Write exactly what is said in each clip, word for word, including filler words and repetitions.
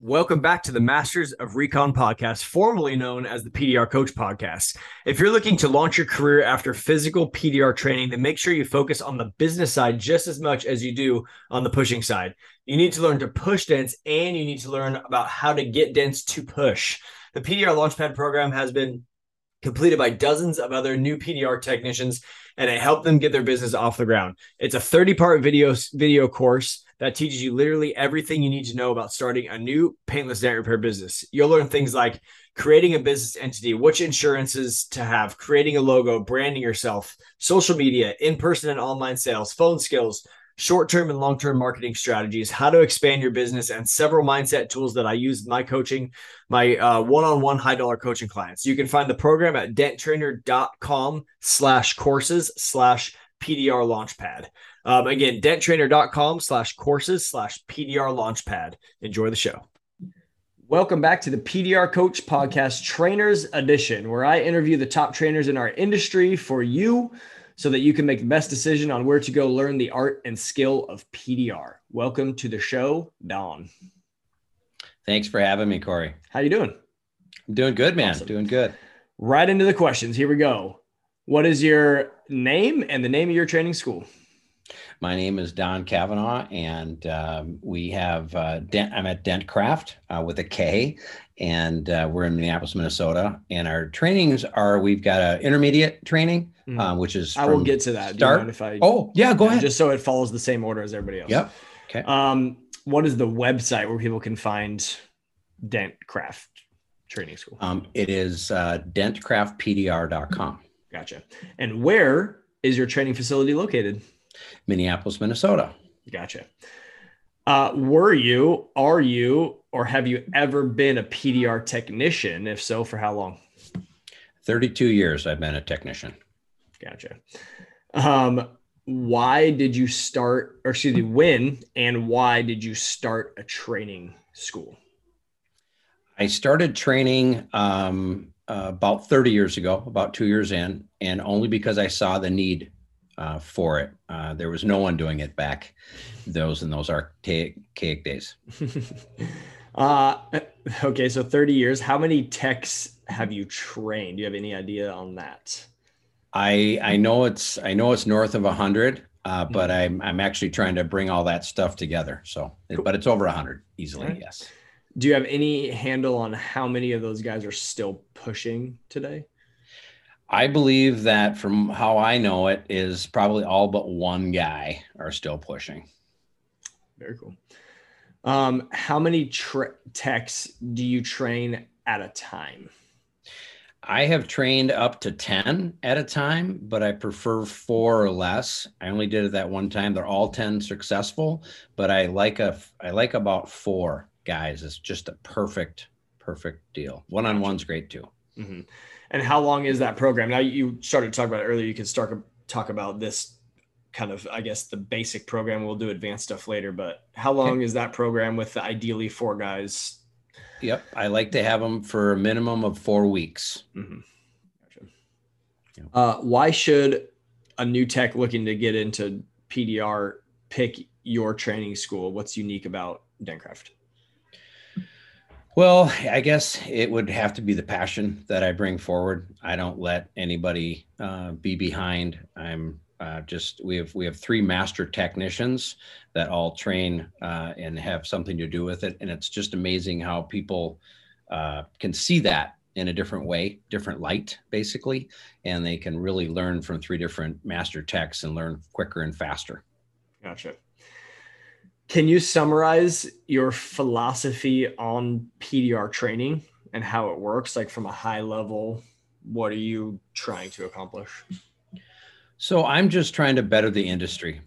Welcome back to the Masters of Recon podcast, formerly known as the P D R Coach Podcast. If you're looking to launch your career after physical P D R training, then make sure you focus on the business side just as much as you do on the pushing side. You need to learn to push dents, and you need to learn about how to get dents to push. The P D R Launchpad program has been completed by dozens of other new P D R technicians, and it helped them get their business off the ground. It's a thirty-part video, video course that teaches you literally everything you need to know about starting a new paintless dent repair business. You'll learn things like creating a business entity, which insurances to have, creating a logo, branding yourself, social media, in-person and online sales, phone skills, short-term and long-term marketing strategies, how to expand your business, and several mindset tools that I use in my coaching, my uh, one-on-one high-dollar coaching clients. You can find the program at denttrainer.com slash courses slash PDR Launchpad. Um, again, denttrainer.com slash courses slash PDR Launchpad. Enjoy the show. Welcome back to the P D R Coach Podcast Trainers Edition, where I interview the top trainers in our industry for you so that you can make the best decision on where to go learn the art and skill of P D R. Welcome to the show, Don. Thanks for having me, Corey. How you doing? I'm doing good, man. Awesome. Doing good. Right into the questions. Here we go. What is your name and the name of your training school? My name is Don Kavanagh, and um, we have, uh, Dent, I'm at Dentcraft uh, with a K, and uh, we're in Minneapolis, Minnesota. And our trainings are, we've got an intermediate training, mm-hmm. uh, which is- I will get to that. Start. Do you mind if I, oh, yeah, go yeah, ahead. Just so it follows the same order as everybody else. Yep. Okay. Um, what is the website where people can find Dentcraft Training School? Um, it is uh, dentcraft p d r dot com. Gotcha. And where is your training facility located? Minneapolis, Minnesota. Gotcha. Uh, were you, are you, or have you ever been a P D R technician? If so, for how long? thirty-two years I've been a technician. Gotcha. Um, why did you start, or excuse me, when and why did you start a training school? I started training um, uh, about thirty years ago, about two years in, and only because I saw the need Uh, for it. Uh, there was no one doing it back those in those archaic days. uh, okay. So thirty years, how many techs have you trained? Do you have any idea on that? I, I know it's, I know it's north of a hundred, uh, but I'm, I'm actually trying to bring all that stuff together. So, cool. But it's over a hundred easily. Right. Yes. Do you have any handle on how many of those guys are still pushing today? I believe that from how I know it is probably all but one guy are still pushing. Very cool. Um, how many tra- techs do you train at a time? I have trained up to ten at a time, but I prefer four or less. I only did it that one time. They're all ten successful, but I like a, I like about four guys. It's just a perfect, perfect deal. One-on-one's great too. Mm-hmm. And how long is that program? Now you started to talk about it earlier. You can start talk about this kind of, I guess, the basic program. We'll do advanced stuff later, but how long okay. is that program with ideally four guys? Yep. I like to have them for a minimum of four weeks. Mm-hmm. Gotcha. Yeah. Uh, why should a new tech looking to get into P D R pick your training school? What's unique about Dentcraft? Well, I guess it would have to be the passion that I bring forward. I don't let anybody uh, be behind. I'm uh, just, we have we have three master technicians that all train uh, and have something to do with it. And it's just amazing how people uh, can see that in a different way, different light, basically. And they can really learn from three different master techs and learn quicker and faster. Gotcha. Can you summarize your philosophy on P D R training and how it works? Like from a high level, what are you trying to accomplish? So I'm just trying to better the industry.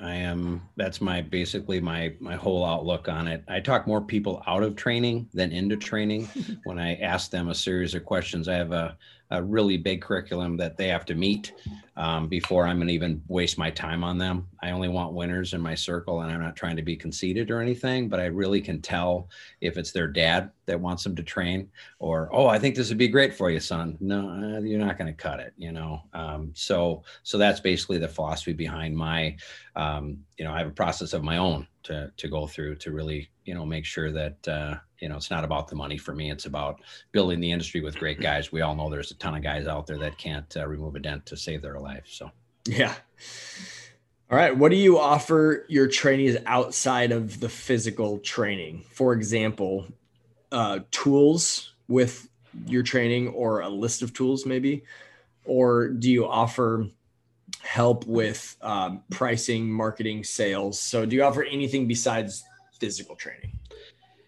I am, that's my, basically my, my whole outlook on it. I talk more people out of training than into training. When I ask them a series of questions, I have a, a really big curriculum that they have to meet um, before I'm going to even waste my time on them. I only want winners in my circle, and I'm not trying to be conceited or anything, but I really can tell if it's their dad that wants them to train or, oh, I think this would be great for you, son. No, you're not going to cut it, you know? Um, so, so that's basically the philosophy behind my, um, you know, I have a process of my own to to go through to really, you know, make sure that, uh, you know, it's not about the money for me. It's about building the industry with great guys. We all know there's a ton of guys out there that can't uh, remove a dent to save their life. So, yeah. All right. What do you offer your trainees outside of the physical training? For example, uh, tools with your training, or a list of tools maybe, or do you offer help with um, pricing, marketing, sales? So do you offer anything besides physical training?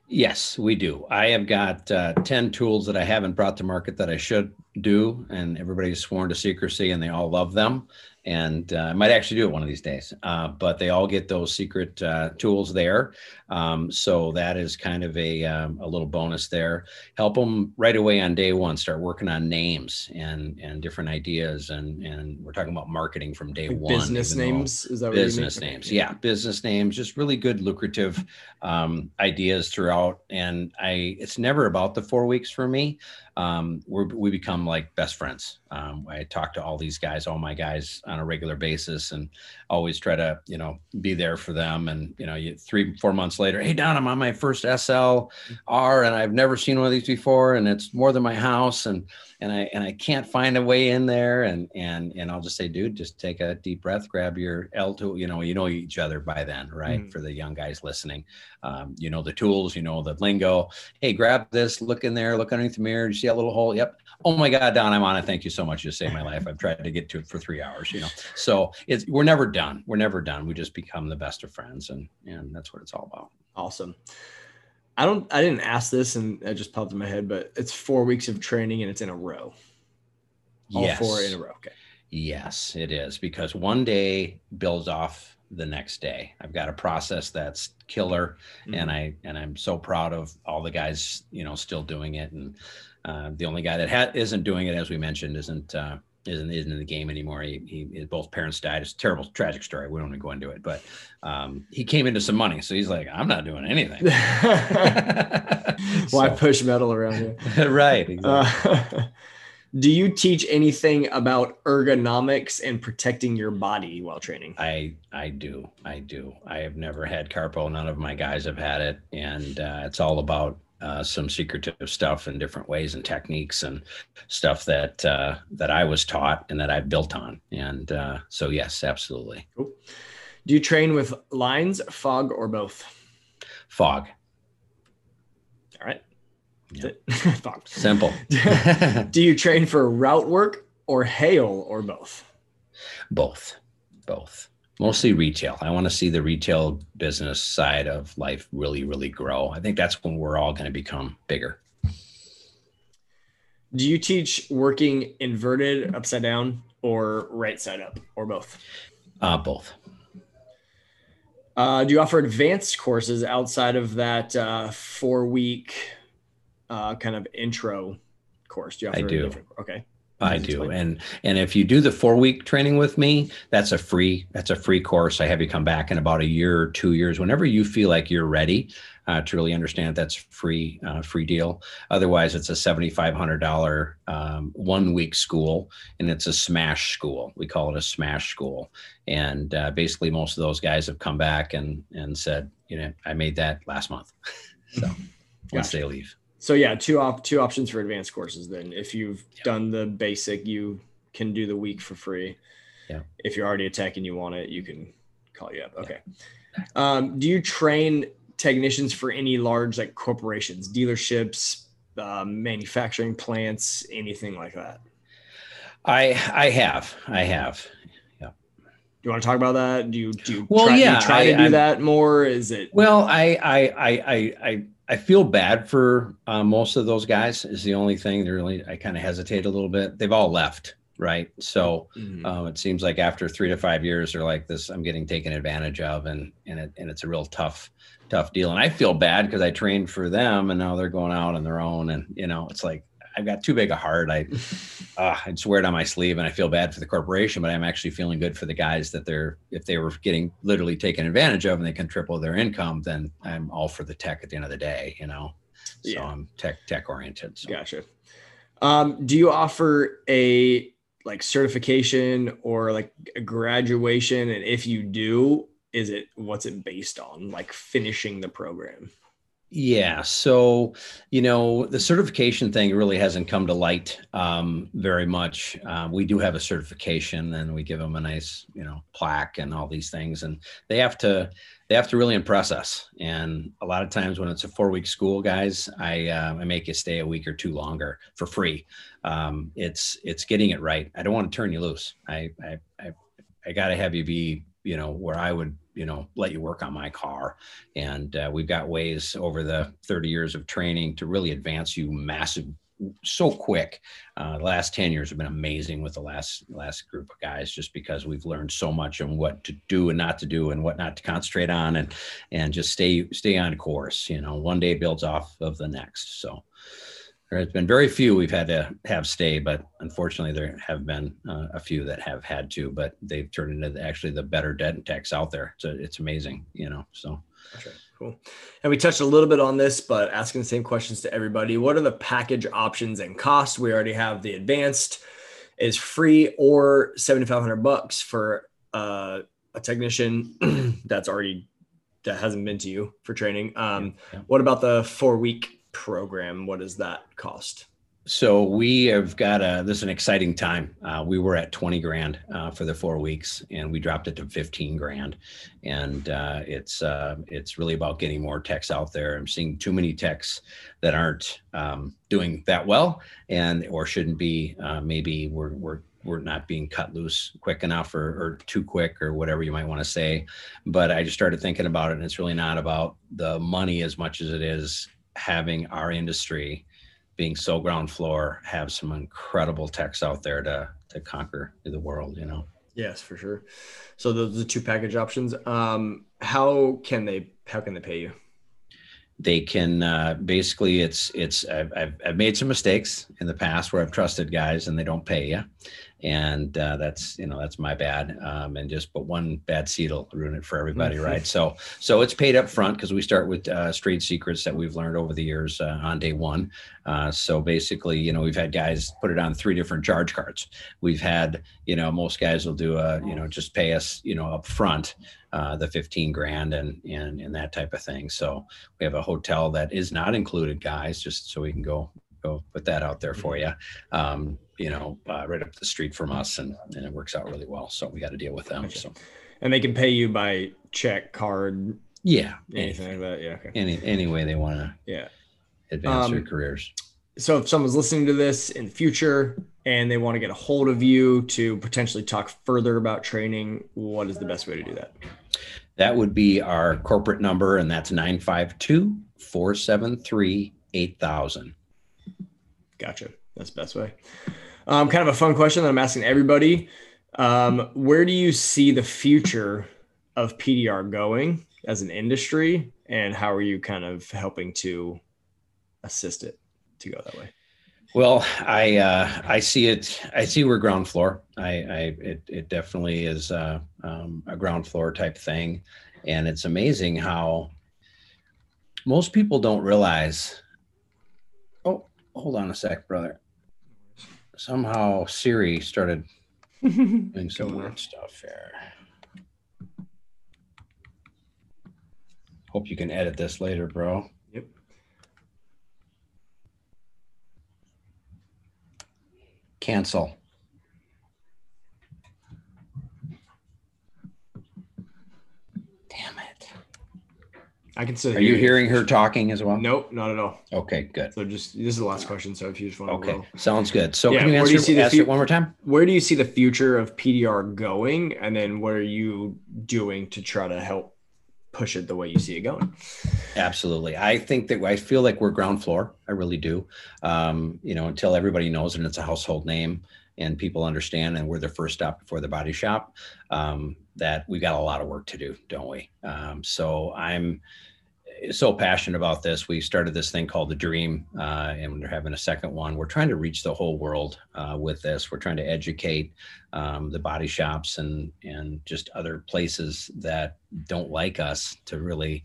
Yes, we do. I have got uh, ten tools that I haven't brought to market that I should do, and everybody's sworn to secrecy and they all love them. And uh, I might actually do it one of these days, uh, but they all get those secret uh, tools there. Um, so that is kind of a, um, a little bonus there. Help them right away on day one, start working on names and, and different ideas. And, and we're talking about marketing from day like one. Business names, is that what you mean? Business names, yeah, business names, just really good lucrative um, ideas throughout. And I, it's never about the four weeks for me. Um, we're, we become like best friends. Um, I talk to all these guys, all my guys on a regular basis, and always try to, you know, be there for them. And, you know, you, three, four months later, hey, Don, I'm on my first S L R and I've never seen one of these before. And it's more than my house. And, and I, and I can't find a way in there. And, and, and I'll just say, dude, just take a deep breath, grab your L tool. You know, you know each other by then, right? Mm-hmm. For the young guys listening, um, you know, the tools, you know, the lingo, hey, grab this, look in there, look underneath the mirror, you see a little hole. Yep. Oh my God, Don, I'm on it. Thank you so much. You saved my life. I've tried to get to it for three hours, you know? So it's, we're never done. We're never done. We just become the best of friends, and, and that's what it's all about. Awesome. I don't, I didn't ask this and it just popped in my head, but it's four weeks of training and it's in a row. All yes. four in a row. Okay. Yes, it is, because one day builds off the next day. I've got a process that's killer, mm-hmm. and I, and I'm so proud of all the guys, you know, still doing it. And, Uh, the only guy that ha- isn't doing it, as we mentioned, isn't uh, isn't isn't in the game anymore. He, he, his both parents died. It's a terrible, tragic story. We don't want to go into it, but um, he came into some money, so he's like, "I'm not doing anything." Why so. Push metal around here? Right. Exactly. Uh, do you teach anything about ergonomics and protecting your body while training? I I do. I do. I have never had carpo. None of my guys have had it, and uh, it's all about. Uh, some secretive stuff and different ways and techniques and stuff that uh, that I was taught and that I've built on. And uh, so, yes, absolutely. Cool. Do you train with lines, fog, or both? Fog. All right. Yeah. Fog. Simple. Do you train for route work or hail or both? Both. Both. Mostly retail. I want to see the retail business side of life really, really grow. I think that's when we're all going to become bigger. Do you teach working inverted, upside down, or right side up, or both? Uh, both. Uh, do you offer advanced courses outside of that uh, four-week uh, kind of intro course? Do you offer I do. Different, okay. I do. And, and if you do the four week training with me, that's a free, that's a free course. I have you come back in about a year or two years, whenever you feel like you're ready uh, to really understand. That's free, uh, free deal. Otherwise it's a seven thousand five hundred dollars um, one week school, and it's a smash school. We call it a smash school. And uh, basically most of those guys have come back and, and said, you know, I made that last month. So once gotcha. They leave. So yeah, two op- two options for advanced courses then. If you've yep. done the basic, you can do the week for free. Yeah. If you're already a tech and you want it, you can call you up. Okay. Yep. Um, do you train technicians for any large like corporations, dealerships, uh, manufacturing plants, anything like that? I I have. I have. Do you want to talk about that? Do you do you well, try, yeah, do you try I, to do I, that more? Is it well? I I I I I feel bad for uh, most of those guys. Is the only thing that really I kind of hesitate a little bit. They've all left, right? So mm-hmm. um, it seems like after three to five years, they're like this. I'm getting taken advantage of, and and it and it's a real tough tough deal. And I feel bad because I trained for them, and now they're going out on their own, and you know it's like. I've got too big a heart. I, uh, I'd swear it on my sleeve, and I feel bad for the corporation, but I'm actually feeling good for the guys that they're, if they were getting literally taken advantage of and they can triple their income, then I'm all for the tech at the end of the day, you know? So yeah. I'm tech, tech oriented. So. Gotcha. Um, do you offer a like certification or like a graduation? And if you do, is it, what's it based on, like finishing the program? Yeah. So, you know, the certification thing really hasn't come to light um, very much. Uh, we do have a certification and we give them a nice, you know, plaque and all these things, and they have to, they have to really impress us. And a lot of times when it's a four week school, guys, I, uh, I make you stay a week or two longer for free. Um, it's, it's getting it right. I don't want to turn you loose. I, I, I, I gotta have you be, you know, where I would, you know, let you work on my car. And uh, we've got ways over the thirty years of training to really advance you massive, so quick. Uh, the last ten years have been amazing with the last, last group of guys, just because we've learned so much on what to do and not to do and what not to concentrate on, and, and just stay, stay on course. You know, one day builds off of the next. So there's been very few we've had to have stay, but unfortunately there have been uh, a few that have had to, but they've turned into actually the better dent techs out there. So it's amazing, you know, so. That's right. Cool. And we touched a little bit on this, but asking the same questions to everybody. What are the package options and costs? We already have the advanced is free or seventy-five hundred bucks for uh, a technician that's already, that hasn't been to you for training. Um, yeah. What about the four week program? What does that cost? So we have got a, this is an exciting time. Uh, we were at twenty grand uh, for the four weeks and we dropped it to fifteen grand. And uh, it's, uh, it's really about getting more techs out there. I'm seeing too many techs that aren't um, doing that well and, or shouldn't be. uh, maybe we're, we're, we're not being cut loose quick enough, or, or too quick, or whatever you might want to say. But I just started thinking about it, and it's really not about the money as much as it is having our industry, being so ground floor, have some incredible techs out there to, to conquer the world, you know? Yes, for sure. So those are the two package options. Um, how can they, how can they pay you? They can, uh, basically it's, it's, I've, I've, I've made some mistakes in the past where I've trusted guys and they don't pay you. And, uh, that's, you know, that's my bad. Um, and just, but one bad seed will ruin it for everybody. Mm-hmm. Right. So, so it's paid up front, cause we start with, uh, trade secrets that we've learned over the years, uh, on day one. Uh, so basically, you know, we've had guys put it on three different charge cards. We've had, you know, most guys will do a, you know, just pay us, you know, up front, uh, the fifteen grand and, and, and that type of thing. So we have a hotel that is not included, guys, just so we can go, go put that out there for you. Um, you know, uh, right up the street from us, and, and it works out really well. So we got to deal with them. Okay. So, and they can pay you by check, card. Yeah. Anything, anything like that. Yeah. Okay. Any, any way they want to yeah. advance um, their careers. So if someone's listening to this in the future and they want to get a hold of you to potentially talk further about training, what is the best way to do that? That would be our corporate number, and that's nine five two, four seven three, eight thousand. Gotcha. That's the best way. Um, kind of a fun question that I'm asking everybody. Um, where do you see the future of P D R going as an industry, and how are you kind of helping to assist it to go that way? Well, I, uh, I see it, I see we're ground floor. I, I it, it definitely is uh, um, a ground floor type thing. And it's amazing how most people don't realize, oh, hold on a sec, brother. Somehow Siri started doing some weird stuff here. Hope you can edit this later, bro. Yep. Cancel. Damn it. I can still. Are you hearing her talking as well? Nope, not at all. Okay, good. So just, this is the last question. So if you just want to. Okay, sounds good. So yeah, can you answer, you see ask it one more time? Where do you see the future of P D R going? And then what are you doing to try to help push it the way you see it going? Absolutely. I think that I feel like we're ground floor. I really do. Um, you know, until everybody knows and it's a household name and people understand, and we're the first stop before the body shop, um, that we got a lot of work to do, don't we? Um, so I'm so passionate about this. We started this thing called The Dream, uh, and we're having a second one. We're trying to reach the whole world uh, with this. We're trying to educate um, the body shops and, and just other places that don't like us to really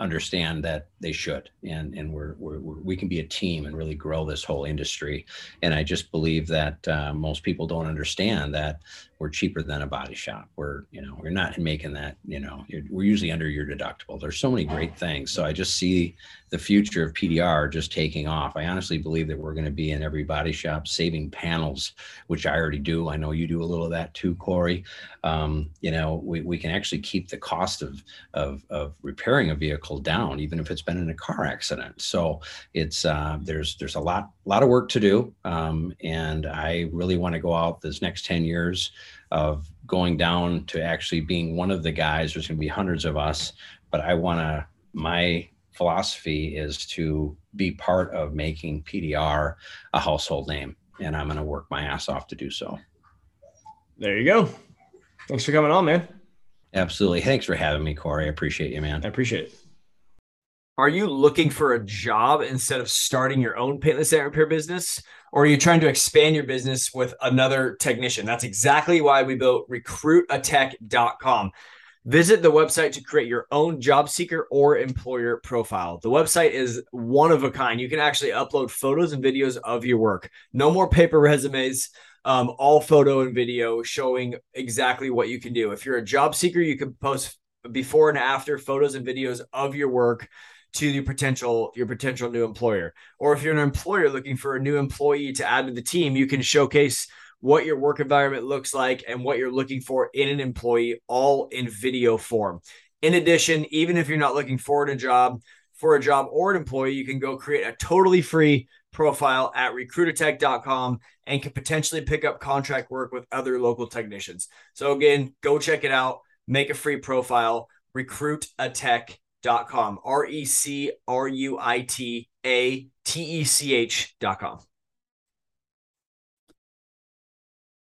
understand that they should. And and we're, we're, we can be a team and really grow this whole industry. And I just believe that uh, most people don't understand that we're cheaper than a body shop. We're, you know, we're not making that, you know, you're, we're usually under your deductible. There's so many great things. So I just see the future of P D R just taking off. I honestly believe that we're going to be in every body shop saving panels, which I already do. I know you do a little of that too, Corey. Um, you know, we, we can actually keep the cost of, of, of repairing a vehicle down, even if it's been in a car accident. So it's uh, there's there's a lot lot of work to do, um, and I really want to go out this next ten years of going down to actually being one of the guys. There's going to be hundreds of us, but I want to. My philosophy is to be part of making P D R a household name, and I'm going to work my ass off to do so. There you go. Thanks for coming on, man. Absolutely. Thanks for having me, Corey. I appreciate you, man. I appreciate it. Are you looking for a job instead of starting your own paintless dent repair business? Or are you trying to expand your business with another technician? That's exactly why we built recruit a tech dot com. Visit the website to create your own job seeker or employer profile. The website is one of a kind. You can actually upload photos and videos of your work. No more paper resumes. Um, all photo and video showing exactly what you can do. If you're a job seeker, you can post before and after photos and videos of your work to your potential your potential new employer. Or if you're an employer looking for a new employee to add to the team, you can showcase what your work environment looks like and what you're looking for in an employee, all in video form. In addition, even if you're not looking for a job, for a job or an employee, you can go create a totally free profile at recruit a tech dot com and can potentially pick up contract work with other local technicians. So again, go check it out. Make a free profile, recruit a tech dot com, R E C R U I T A T E C H dot com.